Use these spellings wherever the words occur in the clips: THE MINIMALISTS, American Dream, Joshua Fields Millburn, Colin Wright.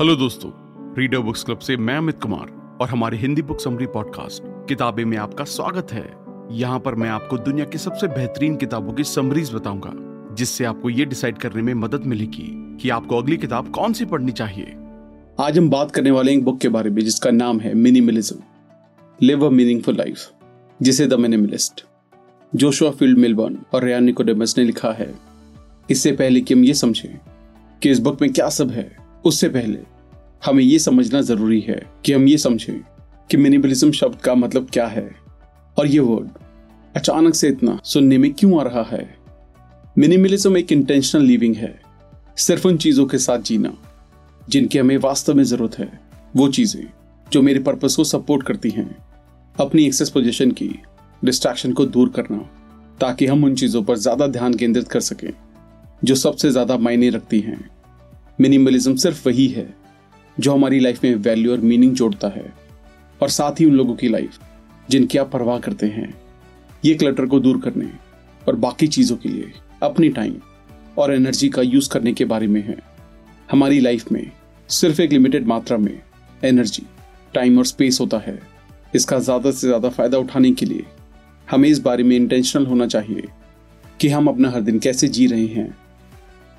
Hello दोस्तों, reader books club से मैं अमित कुमार और हमारे हिंदी बुक समरी पॉडकास्ट किताबें में आपका स्वागत है। यहाँ पर मैं आपको दुनिया की सबसे बेहतरीन किताबों की समरीज बताऊंगा, जिससे आपको ये डिसाइड करने में मदद मिलेगी कि आपको अगली किताब कौन सी पढ़नी चाहिए। आज हम बात करने वाले एक बुक के बारे में जिसका नाम है minimalism, live a meaningful life, जिसे the minimalist Joshua field Millburn और रयान निकोडेमस ने लिखा है। इससे पहले कि हम ये समझें कि इस बुक में क्या सब है, उससे पहले हमें ये समझना जरूरी है कि हम ये समझें कि मिनिमलिज्म शब्द का मतलब क्या है और ये वर्ड अचानक से इतना सुनने में क्यों आ रहा है। मिनिमलिज्म एक इंटेंशनल लिविंग है, सिर्फ उन चीज़ों के साथ जीना जिनकी हमें वास्तव में ज़रूरत है, वो चीज़ें जो मेरे पर्पस को सपोर्ट करती हैं। अपनी एक्सेस पोजीशन की डिस्ट्रैक्शन को दूर करना ताकि हम उन चीज़ों पर ज़्यादा ध्यान केंद्रित कर सकें जो सबसे ज़्यादा मायने रखती हैं। मिनिमलिज्म सिर्फ वही है जो हमारी लाइफ में वैल्यू और मीनिंग जोड़ता है, और साथ ही उन लोगों की लाइफ जिनकी आप परवाह करते हैं। ये क्लटर को दूर करने और बाकी चीज़ों के लिए अपनी टाइम और एनर्जी का यूज़ करने के बारे में है। हमारी लाइफ में सिर्फ एक लिमिटेड मात्रा में एनर्जी, टाइम और स्पेस होता है। इसका ज़्यादा से ज़्यादा फ़ायदा उठाने के लिए हमें इस बारे में इंटेंशनल होना चाहिए कि हम अपना हर दिन कैसे जी रहे हैं।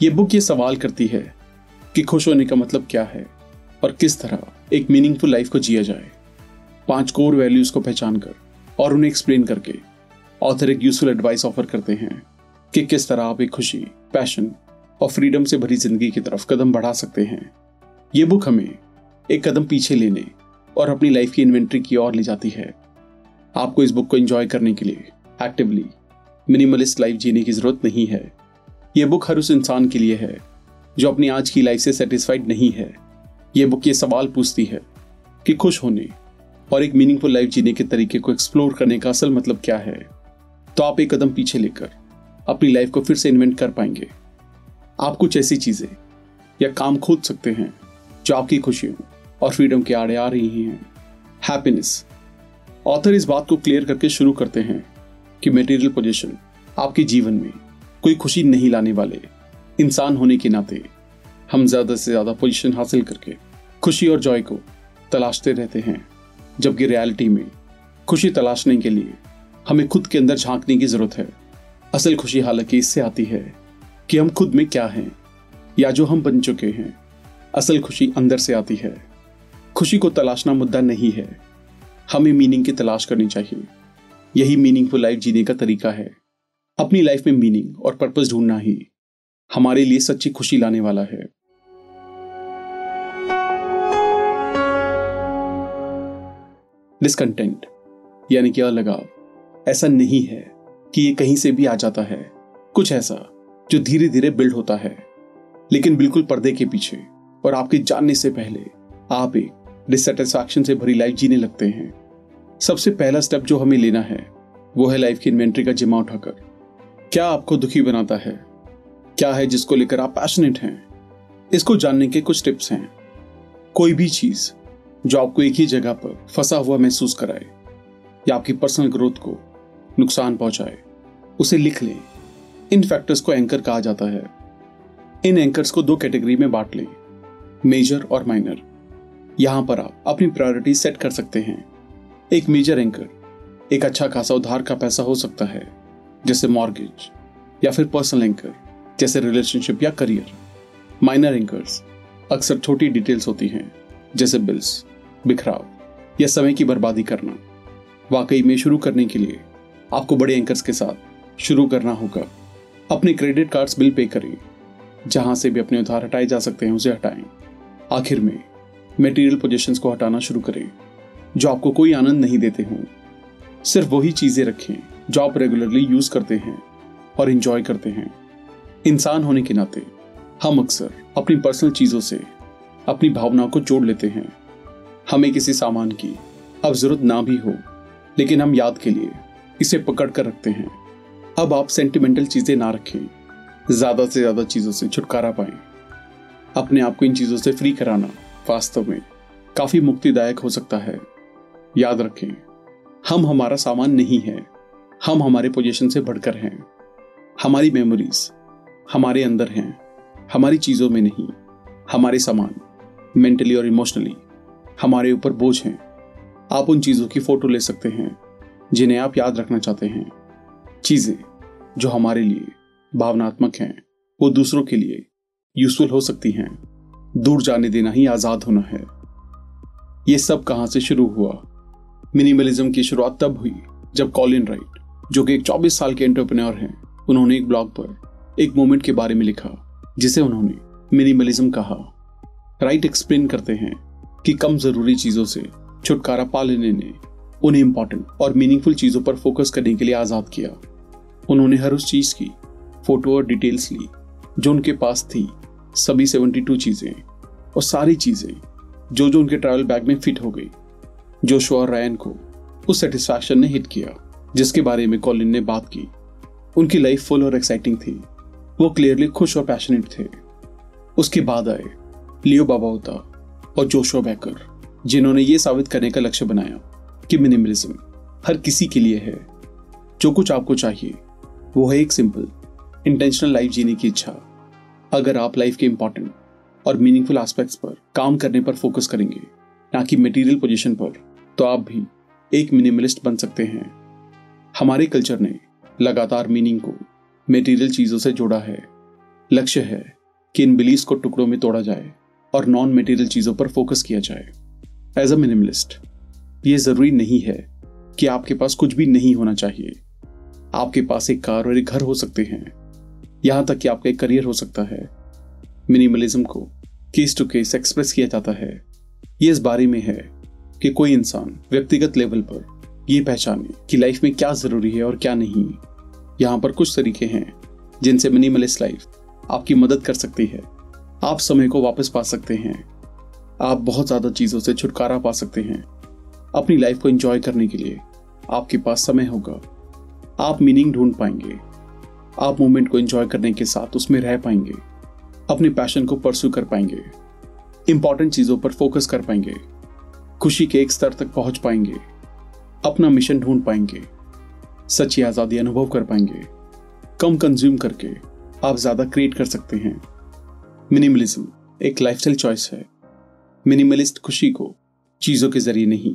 ये बुक ये सवाल करती है कि खुश होने का मतलब क्या है और किस तरह एक मीनिंगफुल लाइफ को जिया जाए। 5 कोर वैल्यूज़ को पहचान कर और उन्हें एक्सप्लेन करके ऑथर एक यूजफुल एडवाइस ऑफर करते हैं कि किस तरह आप एक खुशी, पैशन और फ्रीडम से भरी जिंदगी की तरफ कदम बढ़ा सकते हैं। ये बुक हमें एक कदम पीछे लेने और अपनी लाइफ की इन्वेंट्री की ओर ले जाती है। आपको इस बुक को एंजॉय करने के लिए एक्टिवली मिनिमलिस्ट लाइफ जीने की ज़रूरत नहीं है। ये बुक हर उस इंसान के लिए है जो अपनी आज की लाइफ से सेटिस्फाइड नहीं है। ये बुक ये सवाल पूछती है कि खुश होने और एक मीनिंगफुल लाइफ जीने के तरीके को एक्सप्लोर करने का असल मतलब क्या है। तो आप एक कदम पीछे लेकर अपनी लाइफ को फिर से इन्वेंट कर पाएंगे। आप कुछ ऐसी चीज़ें या काम खोज सकते हैं जो आपकी खुशियों और फ्रीडम के आड़े आ रही हैं। हैप्पीनेस, ऑथर इस बात को क्लियर करके शुरू करते हैं कि मटेरियल पोजीशन आपके जीवन में कोई खुशी नहीं लाने वाले। इंसान होने के नाते हम ज़्यादा से ज़्यादा पोजीशन हासिल करके खुशी और जॉय को तलाशते रहते हैं, जबकि रियलिटी में खुशी तलाशने के लिए हमें खुद के अंदर झांकने की ज़रूरत है। असल खुशी हालांकि इससे आती है कि हम खुद में क्या हैं या जो हम बन चुके हैं। असल खुशी अंदर से आती है। खुशी को तलाशना मुद्दा नहीं है, हमें मीनिंग की तलाश करनी चाहिए। यही मीनिंगफुल लाइफ जीने का तरीका है। अपनी लाइफ में मीनिंग और पर्पस ढूंढना ही हमारे लिए सच्ची खुशी लाने वाला है। डिस्कंटेंट यानी कि अलगाव ऐसा नहीं है कि ये कहीं से भी आ जाता है, कुछ ऐसा जो धीरे धीरे बिल्ड होता है, लेकिन बिल्कुल पर्दे के पीछे और आपके जानने से पहले आप एक डिससेटिस्फैक्शन से भरी लाइफ जीने लगते हैं। सबसे पहला स्टेप जो हमें लेना है वो है लाइफ की इन्वेंट्री का जिम्मा उठाकर। क्या आपको दुखी बनाता है? क्या है जिसको लेकर आप पैशनेट हैं? इसको जानने के कुछ टिप्स हैं। कोई भी चीज़ जो आपको एक ही जगह पर फंसा हुआ महसूस कराए या आपकी पर्सनल ग्रोथ को नुकसान पहुंचाए, उसे लिख लें। इन फैक्टर्स को एंकर कहा जाता है। इन एंकर्स को 2 कैटेगरी में बांट लें, मेजर और माइनर। यहाँ पर आप अपनी प्रायोरिटी सेट कर सकते हैं। एक मेजर एंकर एक अच्छा खासा उधार का पैसा हो सकता है, जैसे मॉर्गेज, या फिर पर्सनल एंकर जैसे रिलेशनशिप या करियर। माइनर एंकर्स अक्सर छोटी डिटेल्स होती हैं, जैसे बिल्स, बिखराव या समय की बर्बादी करना। वाकई में शुरू करने के लिए आपको बड़े एंकर्स के साथ शुरू करना होगा। अपने क्रेडिट कार्ड्स बिल पे करें, जहां से भी अपने उधार हटाए जा सकते हैं उसे हटाएं। आखिर में मटेरियल पोजीशंस को हटाना शुरू करें जो आपको कोई आनंद नहीं देते हों। सिर्फ वही चीज़ें रखें जो आप रेगुलरली यूज़ करते हैं और इन्जॉय करते हैं। इंसान होने के नाते हम अक्सर अपनी पर्सनल चीज़ों से अपनी भावनाओं को जोड़ लेते हैं। हमें किसी सामान की अब ज़रूरत ना भी हो, लेकिन हम याद के लिए इसे पकड़ कर रखते हैं। अब आप सेंटिमेंटल चीज़ें ना रखें, ज़्यादा से ज़्यादा चीज़ों से छुटकारा पाएं। अपने आप को इन चीज़ों से फ्री कराना वास्तव में काफ़ी मुक्तिदायक हो सकता है। याद रखें, हम हमारा सामान नहीं है, हम हमारे पोजीशन से बढ़कर हैं। हमारी मेमोरीज हमारे अंदर हैं, हमारी चीज़ों में नहीं। हमारे सामान, मेंटली और इमोशनली हमारे ऊपर बोझ हैं। आप उन चीज़ों की फ़ोटो ले सकते हैं जिन्हें आप याद रखना चाहते हैं। चीज़ें जो हमारे लिए भावनात्मक हैं वो दूसरों के लिए यूजफुल हो सकती हैं। दूर जाने देना ही आज़ाद होना है। ये सब कहाँ से शुरू हुआ? मिनिमलिज्म की शुरुआत तब हुई जब कॉलिन राइट, जो कि एक 24 साल के एंटरप्रेन्योर हैं, उन्होंने एक ब्लॉग पर एक मोमेंट के बारे में लिखा जिसे उन्होंने मिनिमलिज्म कहा। राइट एक्सप्लेन करते हैं कि कम ज़रूरी चीज़ों से छुटकारा पा लेने ने उन्हें इंपॉर्टेंट और मीनिंगफुल चीज़ों पर फोकस करने के लिए आज़ाद किया। उन्होंने हर उस चीज़ की फ़ोटो और डिटेल्स ली जो उनके पास थी, सभी 72 चीज़ें, और सारी चीज़ें जो उनके ट्रैवल बैग में फिट हो गई। जोशुआ और रायन को उस सेटिस्फैक्शन ने हिट किया जिसके बारे में कॉलिन ने बात की। उनकी लाइफ फुल और एक्साइटिंग थी। वो क्लियरली खुश और पैशनेट थे। उसके बाद आए लियो बाबाउता और जोशुआ बेकर, जिन्होंने ये साबित करने का लक्ष्य बनाया कि मिनिमलिज्म हर किसी के लिए है। जो कुछ आपको चाहिए वो है एक सिंपल इंटेंशनल लाइफ जीने की इच्छा। अगर आप लाइफ के इंपॉर्टेंट और मीनिंगफुल एस्पेक्ट्स पर काम करने पर फोकस करेंगे, ना कि मटेरियल पोजीशन पर, तो आप भी एक मिनिमलिस्ट बन सकते हैं। हमारे कल्चर ने लगातार मीनिंग को मटेरियल चीज़ों से जोड़ा है। लक्ष्य है कि इन बिलीव्स को टुकड़ों में तोड़ा जाए और नॉन मटेरियल चीज़ों पर फोकस किया जाए। एज अ मिनिमलिस्ट ये ज़रूरी नहीं है कि आपके पास कुछ भी नहीं होना चाहिए। आपके पास एक कार और एक घर हो सकते हैं, यहाँ तक कि आपका एक करियर हो सकता है। मिनिमलिज्म को केस टू केस एक्सप्रेस किया जाता है। ये इस बारे में है कि कोई इंसान व्यक्तिगत लेवल पर यह पहचाने कि लाइफ में क्या ज़रूरी है और क्या नहीं। यहाँ पर कुछ तरीके हैं जिनसे मिनिमलिस्ट लाइफ आपकी मदद कर सकती है। आप समय को वापस पा सकते हैं। आप बहुत ज़्यादा चीज़ों से छुटकारा पा सकते हैं। अपनी लाइफ को एंजॉय करने के लिए आपके पास समय होगा। आप मीनिंग ढूंढ पाएंगे। आप मोमेंट को एंजॉय करने के साथ उसमें रह पाएंगे। अपने पैशन को परस्यू कर पाएंगे। इंपॉर्टेंट चीज़ों पर फोकस कर पाएंगे। खुशी के एक स्तर तक पहुंच पाएंगे। अपना मिशन ढूंढ पाएंगे। सच्ची आज़ादी अनुभव कर पाएंगे। कम कंज्यूम करके आप ज़्यादा क्रिएट कर सकते हैं। मिनिमलिज्म एक लाइफस्टाइल चॉइस है। मिनिमलिस्ट खुशी को चीज़ों के ज़रिए नहीं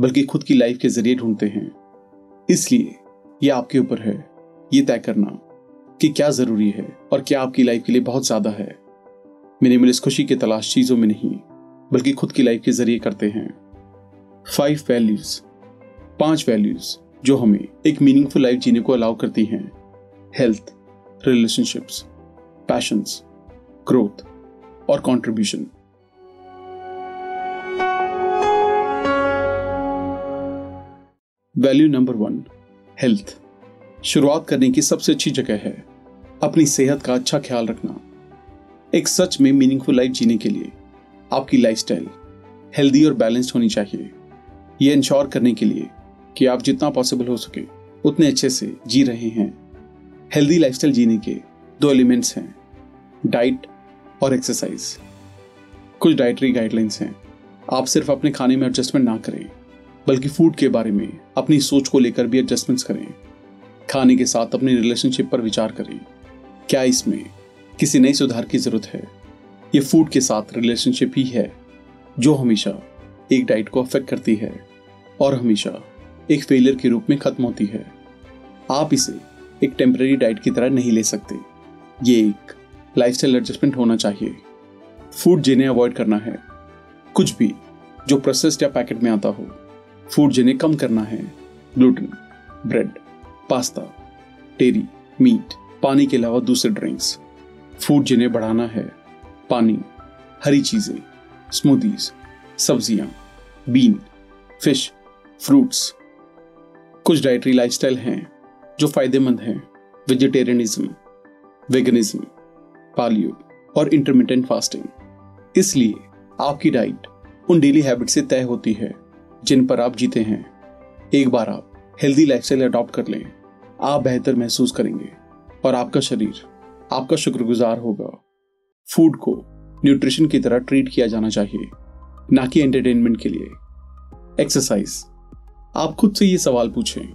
बल्कि खुद की लाइफ के ज़रिए ढूंढते हैं। इसलिए यह आपके ऊपर है ये तय करना कि क्या ज़रूरी है और क्या आपकी लाइफ के लिए बहुत ज़्यादा है। मिनिमलिस्ट खुशी की तलाश चीज़ों में नहीं बल्कि खुद की लाइफ के ज़रिए करते हैं। 5 वैल्यूज़ जो हमें एक मीनिंगफुल लाइफ जीने को अलाउ करती हैं: हेल्थ, रिलेशनशिप्स, पैशंस, ग्रोथ और कंट्रीब्यूशन। Value number 1, health. शुरुआत करने की सबसे अच्छी जगह है। अपनी सेहत का अच्छा ख्याल रखना एक सच में मीनिंगफुल लाइफ जीने के लिए आपकी लाइफस्टाइल हेल्दी और बैलेंस्ड होनी चाहिए। यह इंश्योर करने के लिए कि आप जितना पॉसिबल हो सके उतने अच्छे से जी रहे हैं। हेल्दी लाइफस्टाइल जीने के 2 एलिमेंट्स हैं: डाइट और एक्सरसाइज। कुछ डाइटरी गाइडलाइंस हैं। आप सिर्फ अपने खाने में एडजस्टमेंट ना करें बल्कि फूड के बारे में अपनी सोच को लेकर भी एडजस्टमेंट्स करें। खाने के साथ अपनी रिलेशनशिप पर विचार करें। क्या इसमें किसी नए सुधार की ज़रूरत है? ये फूड के साथ रिलेशनशिप ही है जो हमेशा एक डाइट को अफेक्ट करती है और हमेशा एक फेलियर के रूप में ख़त्म होती है। आप इसे एक टेम्परेरी डाइट की तरह नहीं ले सकते। ये एक लाइफस्टाइल एडजस्टमेंट होना चाहिए। फूड जिन्हें अवॉइड करना है, कुछ भी जो प्रोसेस्ड या पैकेट में आता हो। फूड जिन्हें कम करना है: gluten, bread, pasta, dairy, meat, पानी के अलावा दूसरे ड्रिंक्स। फूड जिन्हें बढ़ाना है: पानी, हरी चीज़ें, स्मूदीज, सब्जियां, बीन, फिश, फ्रूट्स। कुछ डाइटरी लाइफस्टाइल हैं जो फ़ायदेमंद हैं: वेजिटेरियनिज्म, वेगनिज्म, पालियो और इंटरमिटेंट फास्टिंग। इसलिए आपकी डाइट उन डेली हैबिट से तय होती है जिन पर आप जीते हैं। एक बार आप हेल्दी लाइफस्टाइल अडॉप्ट कर लें, आप बेहतर महसूस करेंगे और आपका शरीर आपका शुक्रगुजार होगा। फूड को न्यूट्रिशन की तरह ट्रीट किया जाना चाहिए, ना कि एंटरटेनमेंट के लिए। एक्सरसाइज। आप खुद से ये सवाल पूछें: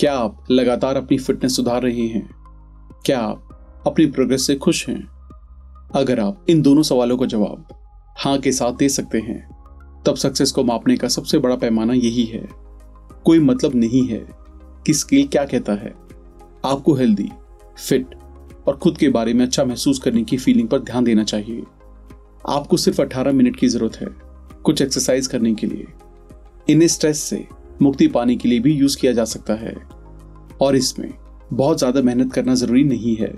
क्या आप लगातार अपनी फिटनेस सुधार रहे हैं? क्या आप अपनी प्रोग्रेस से खुश हैं? अगर आप इन दोनों सवालों का जवाब हाँ के साथ दे सकते हैं, तब सक्सेस को मापने का सबसे बड़ा पैमाना यही है। कोई मतलब नहीं है कि स्केल क्या कहता है। आपको हेल्दी, फिट और खुद के बारे में अच्छा महसूस करने की फीलिंग पर ध्यान देना चाहिए। आपको सिर्फ 18 मिनट की जरूरत है कुछ एक्सरसाइज करने के लिए। इन्हें स्ट्रेस से मुक्ति पाने के लिए भी यूज किया जा सकता है और इसमें बहुत ज़्यादा मेहनत करना ज़रूरी नहीं है।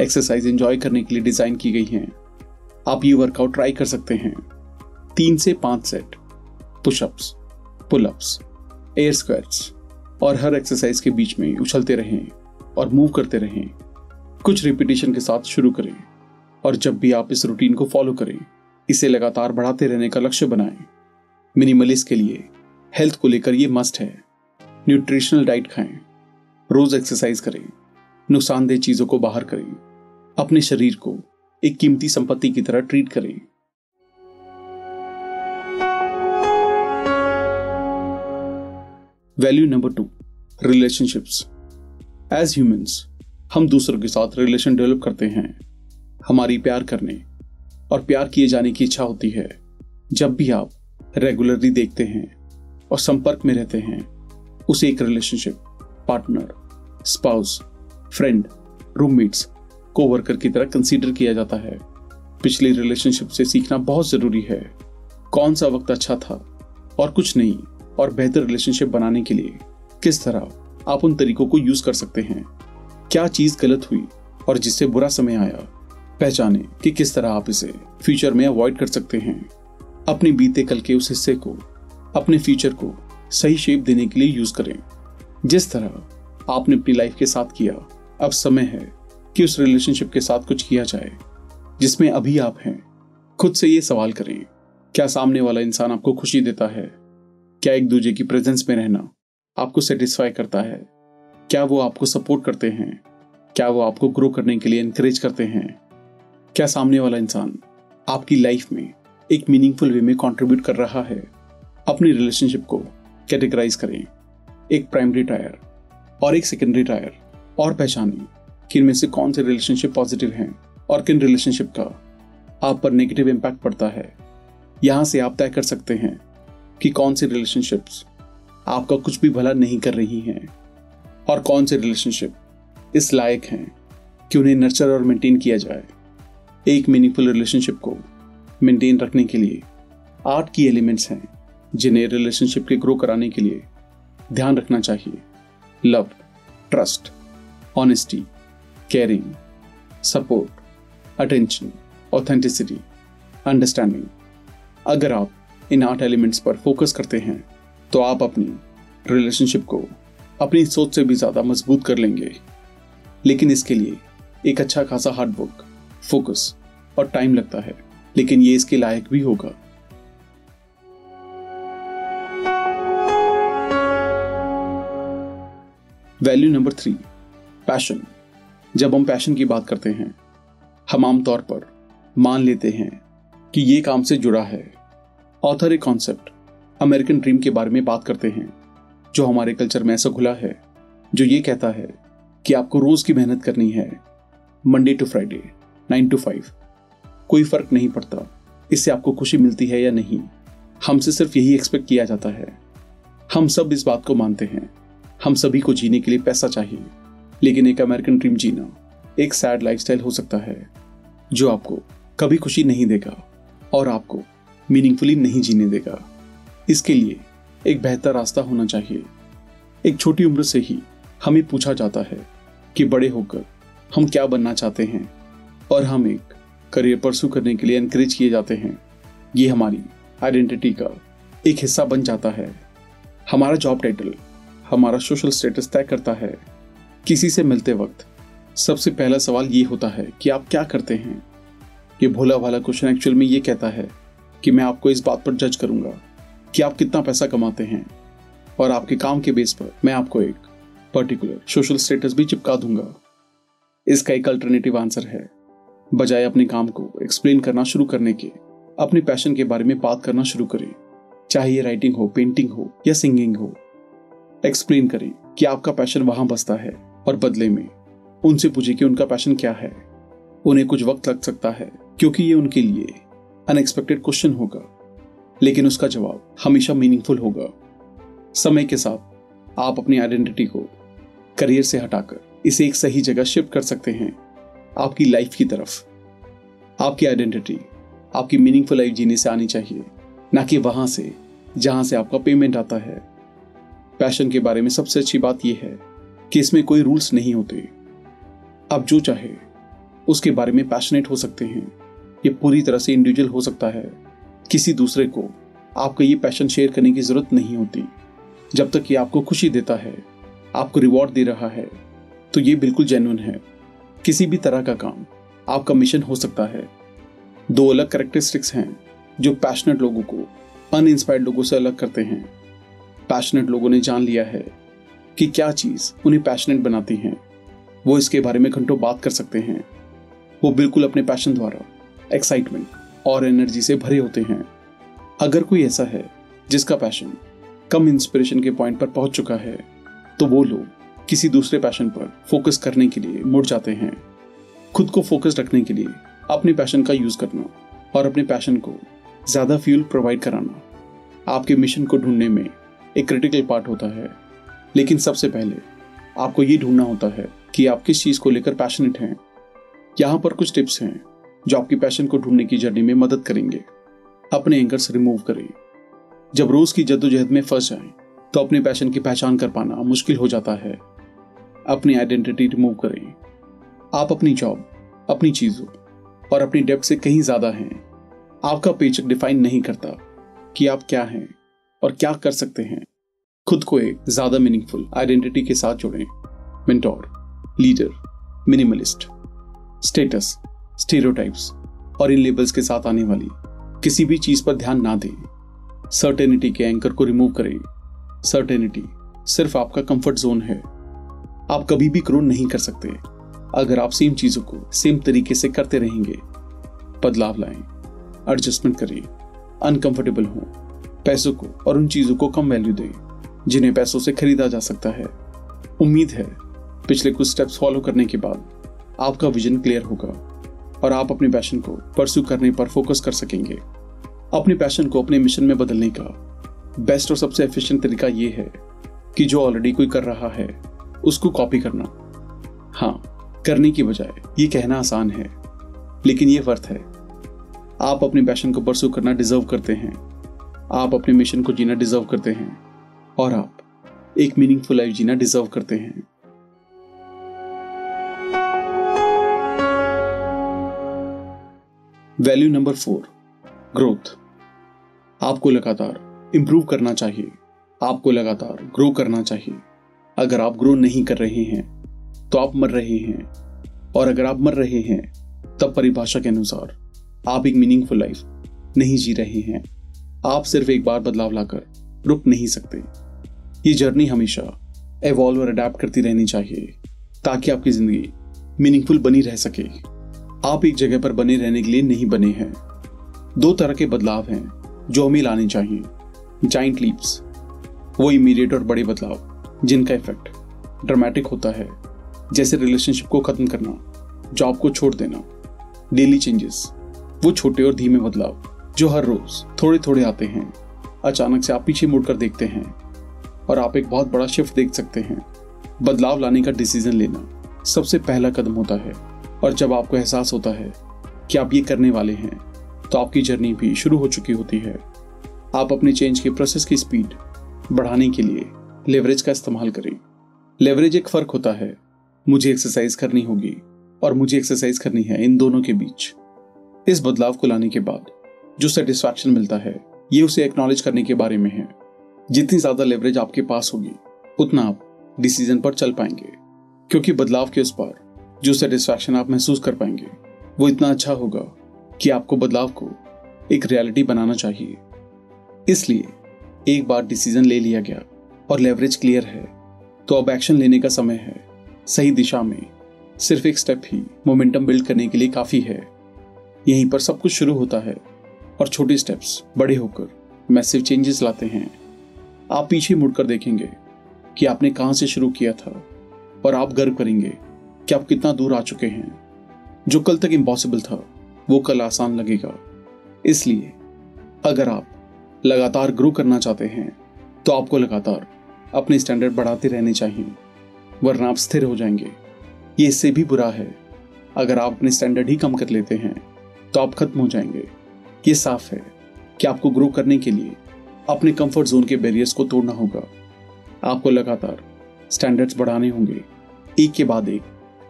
एक्सरसाइज एंजॉय करने के लिए डिज़ाइन की गई हैं। आप ये वर्कआउट ट्राई कर सकते हैं। 3 से 5 set pushups, pullups, air squats और हर एक्सरसाइज के बीच में उछलते रहें और मूव करते रहें। कुछ रिपीटेशन के साथ शुरू करें और जब भी आप इस रूटीन को फॉलो करें, इसे लगातार बढ़ाते रहने का लक्ष्य बनाएं। मिनिमलिस्ट के लिए हेल्थ को लेकर ये मस्ट है। न्यूट्रिशनल डाइट खाएं, रोज एक्सरसाइज करें, नुकसानदेह चीज़ों को बाहर करें, अपने शरीर को एक कीमती संपत्ति की तरह ट्रीट करें। Value number 2, relationships. As humans हम दूसरों के साथ रिलेशन डेवलप करते हैं। हमारी प्यार करने और प्यार किए जाने की इच्छा होती है। जब भी आप रेगुलरली देखते हैं और संपर्क में रहते हैं, उसे एक relationship, partner, spouse, friend, roommates, coworker की तरह कंसीडर किया जाता है। पिछली रिलेशनशिप से सीखना बहुत ज़रूरी है। कौन सा वक्त अच्छा था और कुछ नहीं, और बेहतर रिलेशनशिप बनाने के लिए किस तरह आप उन तरीकों को यूज़ कर सकते हैं। क्या चीज़ गलत हुई और जिससे बुरा समय आया, पहचाने कि किस तरह आप इसे फ्यूचर में अवॉइड कर सकते हैं। अपने बीते कल के उस हिस्से को अपने फ्यूचर को सही शेप देने के लिए यूज़ करें। जिस तरह आपने अपनी लाइफ के साथ किया, अब समय है कि उस रिलेशनशिप के साथ कुछ किया जाए जिसमें अभी आप हैं। खुद से ये सवाल करें, क्या सामने वाला इंसान आपको खुशी देता है? क्या एक दूसरे की प्रेजेंस में रहना आपको सेटिस्फाई करता है? क्या वो आपको सपोर्ट करते हैं? क्या वो आपको ग्रो करने के लिए एनकरेज करते हैं? क्या सामने वाला इंसान आपकी लाइफ में एक मीनिंगफुल वे में कंट्रीब्यूट कर रहा है? अपनी रिलेशनशिप को कैटेगराइज करें, एक प्राइमरी टायर और एक सेकेंडरी टायर, और पहचानें कि इनमें से कौन से रिलेशनशिप पॉजिटिव हैं और किन रिलेशनशिप का आप पर नेगेटिव इम्पैक्ट पड़ता है। यहाँ से आप तय कर सकते हैं कि कौन सी रिलेशनशिप्स आपका कुछ भी भला नहीं कर रही हैं और कौन से रिलेशनशिप इस लायक हैं कि उन्हें नर्चर और मेंटेन किया जाए। एक मीनिंगफुल रिलेशनशिप को मेंटेन रखने के लिए 8 की एलिमेंट्स हैं जिन्हें रिलेशनशिप के ग्रो कराने के लिए ध्यान रखना चाहिए। Love, trust, honesty, caring, support, attention, authenticity, understanding. अगर आप इन 8 एलिमेंट्स पर फोकस करते हैं तो आप अपनी रिलेशनशिप को अपनी सोच से भी ज़्यादा मजबूत कर लेंगे। लेकिन इसके लिए एक अच्छा खासा हार्डवर्क, फोकस और टाइम लगता है, लेकिन ये इसके लायक भी होगा। Value number 3, passion. जब हम पैशन की बात करते हैं, हम आमतौर पर मान लेते हैं कि ये काम से जुड़ा है। ऑथर एक कॉन्सेप्ट अमेरिकन ड्रीम के बारे में बात करते हैं जो हमारे कल्चर में ऐसा घुला है, जो ये कहता है कि आपको रोज की मेहनत करनी है, मंडे टू फ्राइडे, 9 to 5, कोई फर्क नहीं पड़ता इससे आपको खुशी मिलती है या नहीं। हमसे सिर्फ यही एक्सपेक्ट किया जाता है। हम सब इस बात को मानते हैं, हम सभी को जीने के लिए पैसा चाहिए, लेकिन एक अमेरिकन ड्रीम जीना एक सैड लाइफस्टाइल हो सकता है जो आपको कभी खुशी नहीं देगा और आपको मीनिंगफुली नहीं जीने देगा। इसके लिए एक बेहतर रास्ता होना चाहिए। एक छोटी उम्र से ही हमें पूछा जाता है कि बड़े होकर हम क्या बनना चाहते हैं और हम एक करियर परसू करने के लिए एनकरेज किए जाते हैं। ये हमारी आइडेंटिटी का एक हिस्सा बन जाता है। हमारा जॉब टाइटल हमारा सोशल स्टेटस तय करता है। किसी से मिलते वक्त सबसे पहला सवाल ये होता है कि आप क्या करते हैं। ये भोला भाला क्वेश्चन एक्चुअल में ये कहता है कि मैं आपको इस बात पर जज करूँगा कि आप कितना पैसा कमाते हैं और आपके काम के बेस पर मैं आपको एक पर्टिकुलर सोशल स्टेटस भी चिपका दूंगा। इसका एक अल्टरनेटिव आंसर है, बजाय अपने काम को एक्सप्लेन करना शुरू करने के, अपने पैशन के बारे में बात करना शुरू करें। चाहे ये राइटिंग हो, पेंटिंग हो या सिंगिंग हो, एक्सप्लेन करें कि आपका पैशन वहाँ बसता है और बदले में उनसे पूछें कि उनका पैशन क्या है। उन्हें कुछ वक्त लग सकता है क्योंकि ये उनके लिए अनएक्सपेक्टेड क्वेश्चन होगा, लेकिन उसका जवाब हमेशा मीनिंगफुल होगा। समय के साथ आप अपनी आइडेंटिटी को करियर से हटाकर इसे एक सही जगह शिफ्ट कर सकते हैं, आपकी लाइफ की तरफ। आपकी आइडेंटिटी आपकी मीनिंगफुल लाइफ जीने से आनी चाहिए, ना कि वहां से जहां से आपका पेमेंट आता है। पैशन के बारे में सबसे अच्छी बात यह है कि इसमें कोई रूल्स नहीं होते। आप जो चाहे उसके बारे में पैशनेट हो सकते हैं। ये पूरी तरह से इंडिविजुअल हो सकता है। किसी दूसरे को आपका ये पैशन शेयर करने की जरूरत नहीं होती। जब तक ये आपको खुशी देता है, आपको रिवॉर्ड दे रहा है, तो ये बिल्कुल जेन्युइन है। किसी भी तरह का काम आपका मिशन हो सकता है। दो अलग कैरेक्टरिस्टिक्स हैं जो पैशनेट लोगों को अनइंस्पायर्ड लोगों से अलग करते हैं। पैशनेट लोगों ने जान लिया है कि क्या चीज़ उन्हें पैशनेट बनाती हैं। वो इसके बारे में घंटों बात कर सकते हैं। वो बिल्कुल अपने पैशन द्वारा एक्साइटमेंट और एनर्जी से भरे होते हैं। अगर कोई ऐसा है जिसका पैशन कम इंस्पिरेशन के पॉइंट पर पहुंच चुका है, तो वो लोग किसी दूसरे पैशन पर फोकस करने के लिए मुड़ जाते हैं। खुद को फोकस रखने के लिए अपने पैशन का यूज़ करना और अपने पैशन को ज़्यादा फ्यूल प्रोवाइड कराना आपके मिशन को ढूंढने में एक क्रिटिकल पार्ट होता है। लेकिन सबसे पहले आपको ये ढूंढना होता है कि आप किस चीज़ को लेकर पैशनेट हैं। यहाँ पर कुछ टिप्स हैं जो आपके पैशन को ढूंढने की जर्नी में मदद करेंगे। अपने एंकर्स रिमूव करें। जब रोज़ की जद्दोजहद में फंस जाएं, तो अपने पैशन की पहचान कर पाना मुश्किल हो जाता है। अपनी आइडेंटिटी रिमूव करें। आप अपनी जॉब, अपनी चीज़ों और अपनी डेब्ट से कहीं ज़्यादा हैं। आपका पेचेक डिफाइन नहीं करता कि आप क्या हैं और क्या कर सकते हैं। खुद को एक ज़्यादा मीनिंगफुल आइडेंटिटी के साथ जोड़ें। Mentor, leader, minimalist, status, stereotypes और इन लेबल्स के साथ आने वाली किसी भी चीज़ पर ध्यान ना दें। सर्टेनिटी के एंकर को रिमूव करें। सर्टेनिटी सिर्फ आपका कंफर्ट जोन है। आप कभी भी ग्रो नहीं कर सकते अगर आप सेम चीज़ों को सेम तरीके से करते रहेंगे। बदलाव लाएं, एडजस्टमेंट करें, अनकंफर्टेबल हों। पैसों को और उन चीज़ों को कम वैल्यू दें जिन्हें पैसों से खरीदा जा सकता है। उम्मीद है पिछले कुछ स्टेप्स फॉलो करने के बाद आपका विजन क्लियर होगा और आप अपने पैशन को परस्यू करने पर फोकस कर सकेंगे। अपने पैशन को अपने मिशन में बदलने का बेस्ट और सबसे एफिशिएंट तरीका ये है कि जो ऑलरेडी कोई कर रहा है उसको कॉपी करना। हाँ, करने की बजाय ये कहना आसान है, लेकिन ये वर्थ है। आप अपने पैशन को परस्यू करना डिजर्व करते हैं। आप अपने मिशन को जीना डिजर्व करते हैं और आप एक मीनिंगफुल लाइफ जीना डिजर्व करते हैं। Value number 4, growth. आपको लगातार इम्प्रूव करना चाहिए। आपको लगातार ग्रो करना चाहिए। अगर आप ग्रो नहीं कर रहे हैं तो आप मर रहे हैं, और अगर आप मर रहे हैं तब परिभाषा के अनुसार आप एक मीनिंगफुल लाइफ नहीं जी रहे हैं। आप सिर्फ एक बार बदलाव लाकर रुक नहीं सकते। ये जर्नी हमेशा एवॉल्व और अडैप्ट करती रहनी चाहिए ताकि आपकी ज़िंदगी मीनिंगफुल बनी रह सके। आप एक जगह पर बने रहने के लिए नहीं बने हैं। दो तरह के बदलाव हैं जो हमें लाने चाहिए। जाइंट लीप्स, वो इमीडिएट और बड़े बदलाव जिनका इफेक्ट ड्रामेटिक होता है, जैसे रिलेशनशिप को ख़त्म करना, जॉब को छोड़ देना। डेली चेंजेस, वो छोटे और धीमे बदलाव जो हर रोज़ थोड़े थोड़े आते हैं। अचानक से आप पीछे मुड़कर देखते हैं और आप एक बहुत बड़ा शिफ्ट देख सकते हैं। बदलाव लाने का डिसीजन लेना सबसे पहला कदम होता है, और जब आपको एहसास होता है कि आप ये करने वाले हैं तो आपकी जर्नी भी शुरू हो चुकी होती है। आप अपने चेंज के प्रोसेस की स्पीड बढ़ाने के लिए लेवरेज का इस्तेमाल करें। लेवरेज एक फ़र्क होता है। मुझे एक्सरसाइज करनी होगी और मुझे एक्सरसाइज करनी है, इन दोनों के बीच। इस बदलाव को लाने के बाद जो सेटिस्फैक्शन मिलता है, ये उसे एक्नॉलेज करने के बारे में है। जितनी ज़्यादा लेवरेज आपके पास होगी उतना आप डिसीजन पर चल पाएंगे, क्योंकि बदलाव के उस पार जो सेटिस्फैक्शन आप महसूस कर पाएंगे वो इतना अच्छा होगा कि आपको बदलाव को एक रियलिटी बनाना चाहिए। इसलिए एक बार डिसीजन ले लिया गया और लेवरेज क्लियर है तो अब एक्शन लेने का समय है। सही दिशा में सिर्फ एक स्टेप ही मोमेंटम बिल्ड करने के लिए काफ़ी है। यहीं पर सब कुछ शुरू होता है और छोटे स्टेप्स बड़े होकर मैसिव चेंजेस लाते हैं। आप पीछे मुड़कर देखेंगे कि आपने कहाँ से शुरू किया था, और आप गर्व करेंगे कि आप कितना दूर आ चुके हैं। जो कल तक इम्पॉसिबल था वो कल आसान लगेगा। इसलिए अगर आप लगातार ग्रो करना चाहते हैं तो आपको लगातार अपने स्टैंडर्ड बढ़ाते रहने चाहिए, वरना आप स्थिर हो जाएंगे। ये इससे भी बुरा है, अगर आप अपने स्टैंडर्ड ही कम कर लेते हैं तो आप खत्म हो जाएंगे। ये साफ है कि आपको ग्रो करने के लिए अपने कंफर्ट जोन के बैरियर्स को तोड़ना होगा। आपको लगातार स्टैंडर्ड्स बढ़ाने होंगे, एक के बाद एक,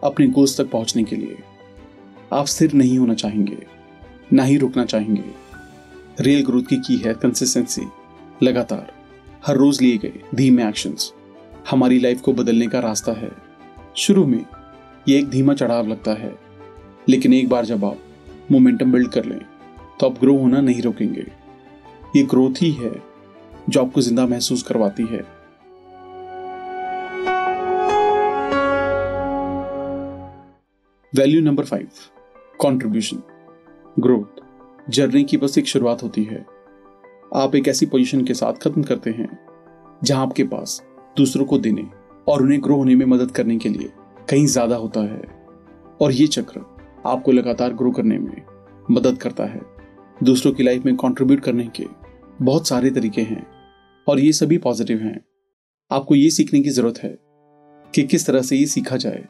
अपने गोल्स तक पहुंचने के लिए। आप स्थिर नहीं होना चाहेंगे, ना ही रुकना चाहेंगे। रियल ग्रोथ की है कंसिस्टेंसी। लगातार हर रोज लिए गए धीमे एक्शंस हमारी लाइफ को बदलने का रास्ता है। शुरू में ये एक धीमा चढ़ाव लगता है, लेकिन एक बार जब आप मोमेंटम बिल्ड कर लें तो आप ग्रो होना नहीं रोकेंगे। ये ग्रोथ ही है जो आपको जिंदा महसूस करवाती है। Value number 5, contribution. Growth journey की बस एक शुरुआत होती है। आप एक ऐसी पोजीशन के साथ खत्म करते हैं जहां आपके पास दूसरों को देने और उन्हें ग्रो होने में मदद करने के लिए कहीं ज्यादा होता है, और ये चक्र आपको लगातार ग्रो करने में मदद करता है। दूसरों की लाइफ में कंट्रीब्यूट करने के बहुत सारे तरीके हैं और ये सभी पॉजिटिव हैं। आपको ये सीखने की जरूरत है कि किस तरह से ये सीखा जाए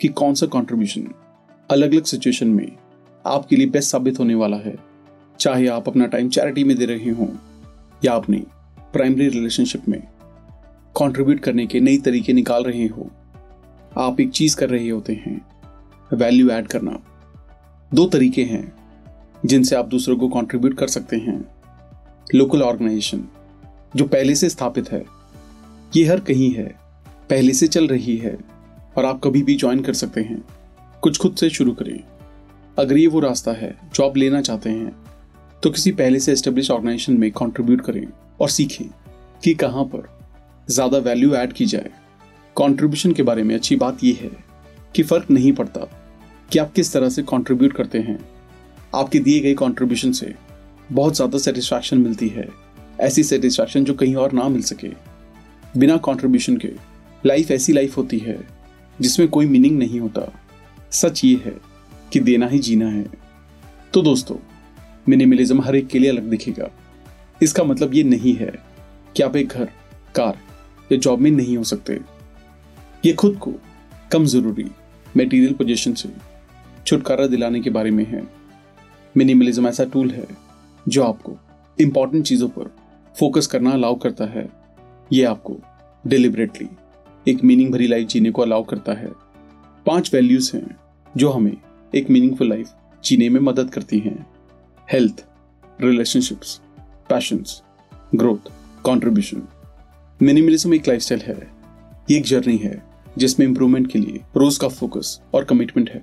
कि कौन सा कंट्रीब्यूशन अलग अलग सिचुएशन में आपके लिए बेस्ट साबित होने वाला है। चाहे आप अपना टाइम चैरिटी में दे रहे हों या अपने प्राइमरी रिलेशनशिप में कंट्रीब्यूट करने के नए तरीके निकाल रहे हो, आप एक चीज कर रहे होते हैं, वैल्यू ऐड करना। दो तरीके हैं जिनसे आप दूसरों को कंट्रीब्यूट कर सकते हैं। लोकल ऑर्गेनाइजेशन जो पहले से स्थापित है, ये हर कहीं है, पहले से चल रही है और आप कभी भी ज्वाइन कर सकते हैं। कुछ खुद से शुरू करें। अगर ये वो रास्ता है जो आप लेना चाहते हैं तो किसी पहले से एस्टेब्लिश ऑर्गेनाइजेशन में कंट्रीब्यूट करें और सीखें कि कहाँ पर ज़्यादा वैल्यू ऐड की जाए। कंट्रीब्यूशन के बारे में अच्छी बात यह है कि फ़र्क नहीं पड़ता कि आप किस तरह से कंट्रीब्यूट करते हैं, आपके दिए गए कंट्रीब्यूशन से बहुत ज़्यादा सेटिस्फैक्शन मिलती है, ऐसी सेटिस्फैक्शन जो कहीं और ना मिल सके। बिना कंट्रीब्यूशन के लाइफ ऐसी लाइफ होती है जिसमें कोई मीनिंग नहीं होता। सच ये है कि देना ही जीना है। तो दोस्तों, मिनिमलिज्म हर एक के लिए अलग दिखेगा। इसका मतलब ये नहीं है कि आप एक घर, कार या जॉब में नहीं हो सकते। ये खुद को कम जरूरी मटेरियल पोजीशन से छुटकारा दिलाने के बारे में है। मिनिमलिज्म ऐसा टूल है जो आपको इम्पॉर्टेंट चीज़ों पर फोकस करना अलाउ करता है। ये आपको डिलिबरेटली एक मीनिंग भरी लाइफ जीने को अलाउ करता है। 5 वैल्यूज़ हैं जो हमें एक मीनिंगफुल लाइफ जीने में मदद करती हैं: health, relationships, passions, growth, contribution. Minimalism एक लाइफस्टाइल है, ये एक जर्नी है जिसमें इंप्रूवमेंट के लिए रोज का फोकस और कमिटमेंट है।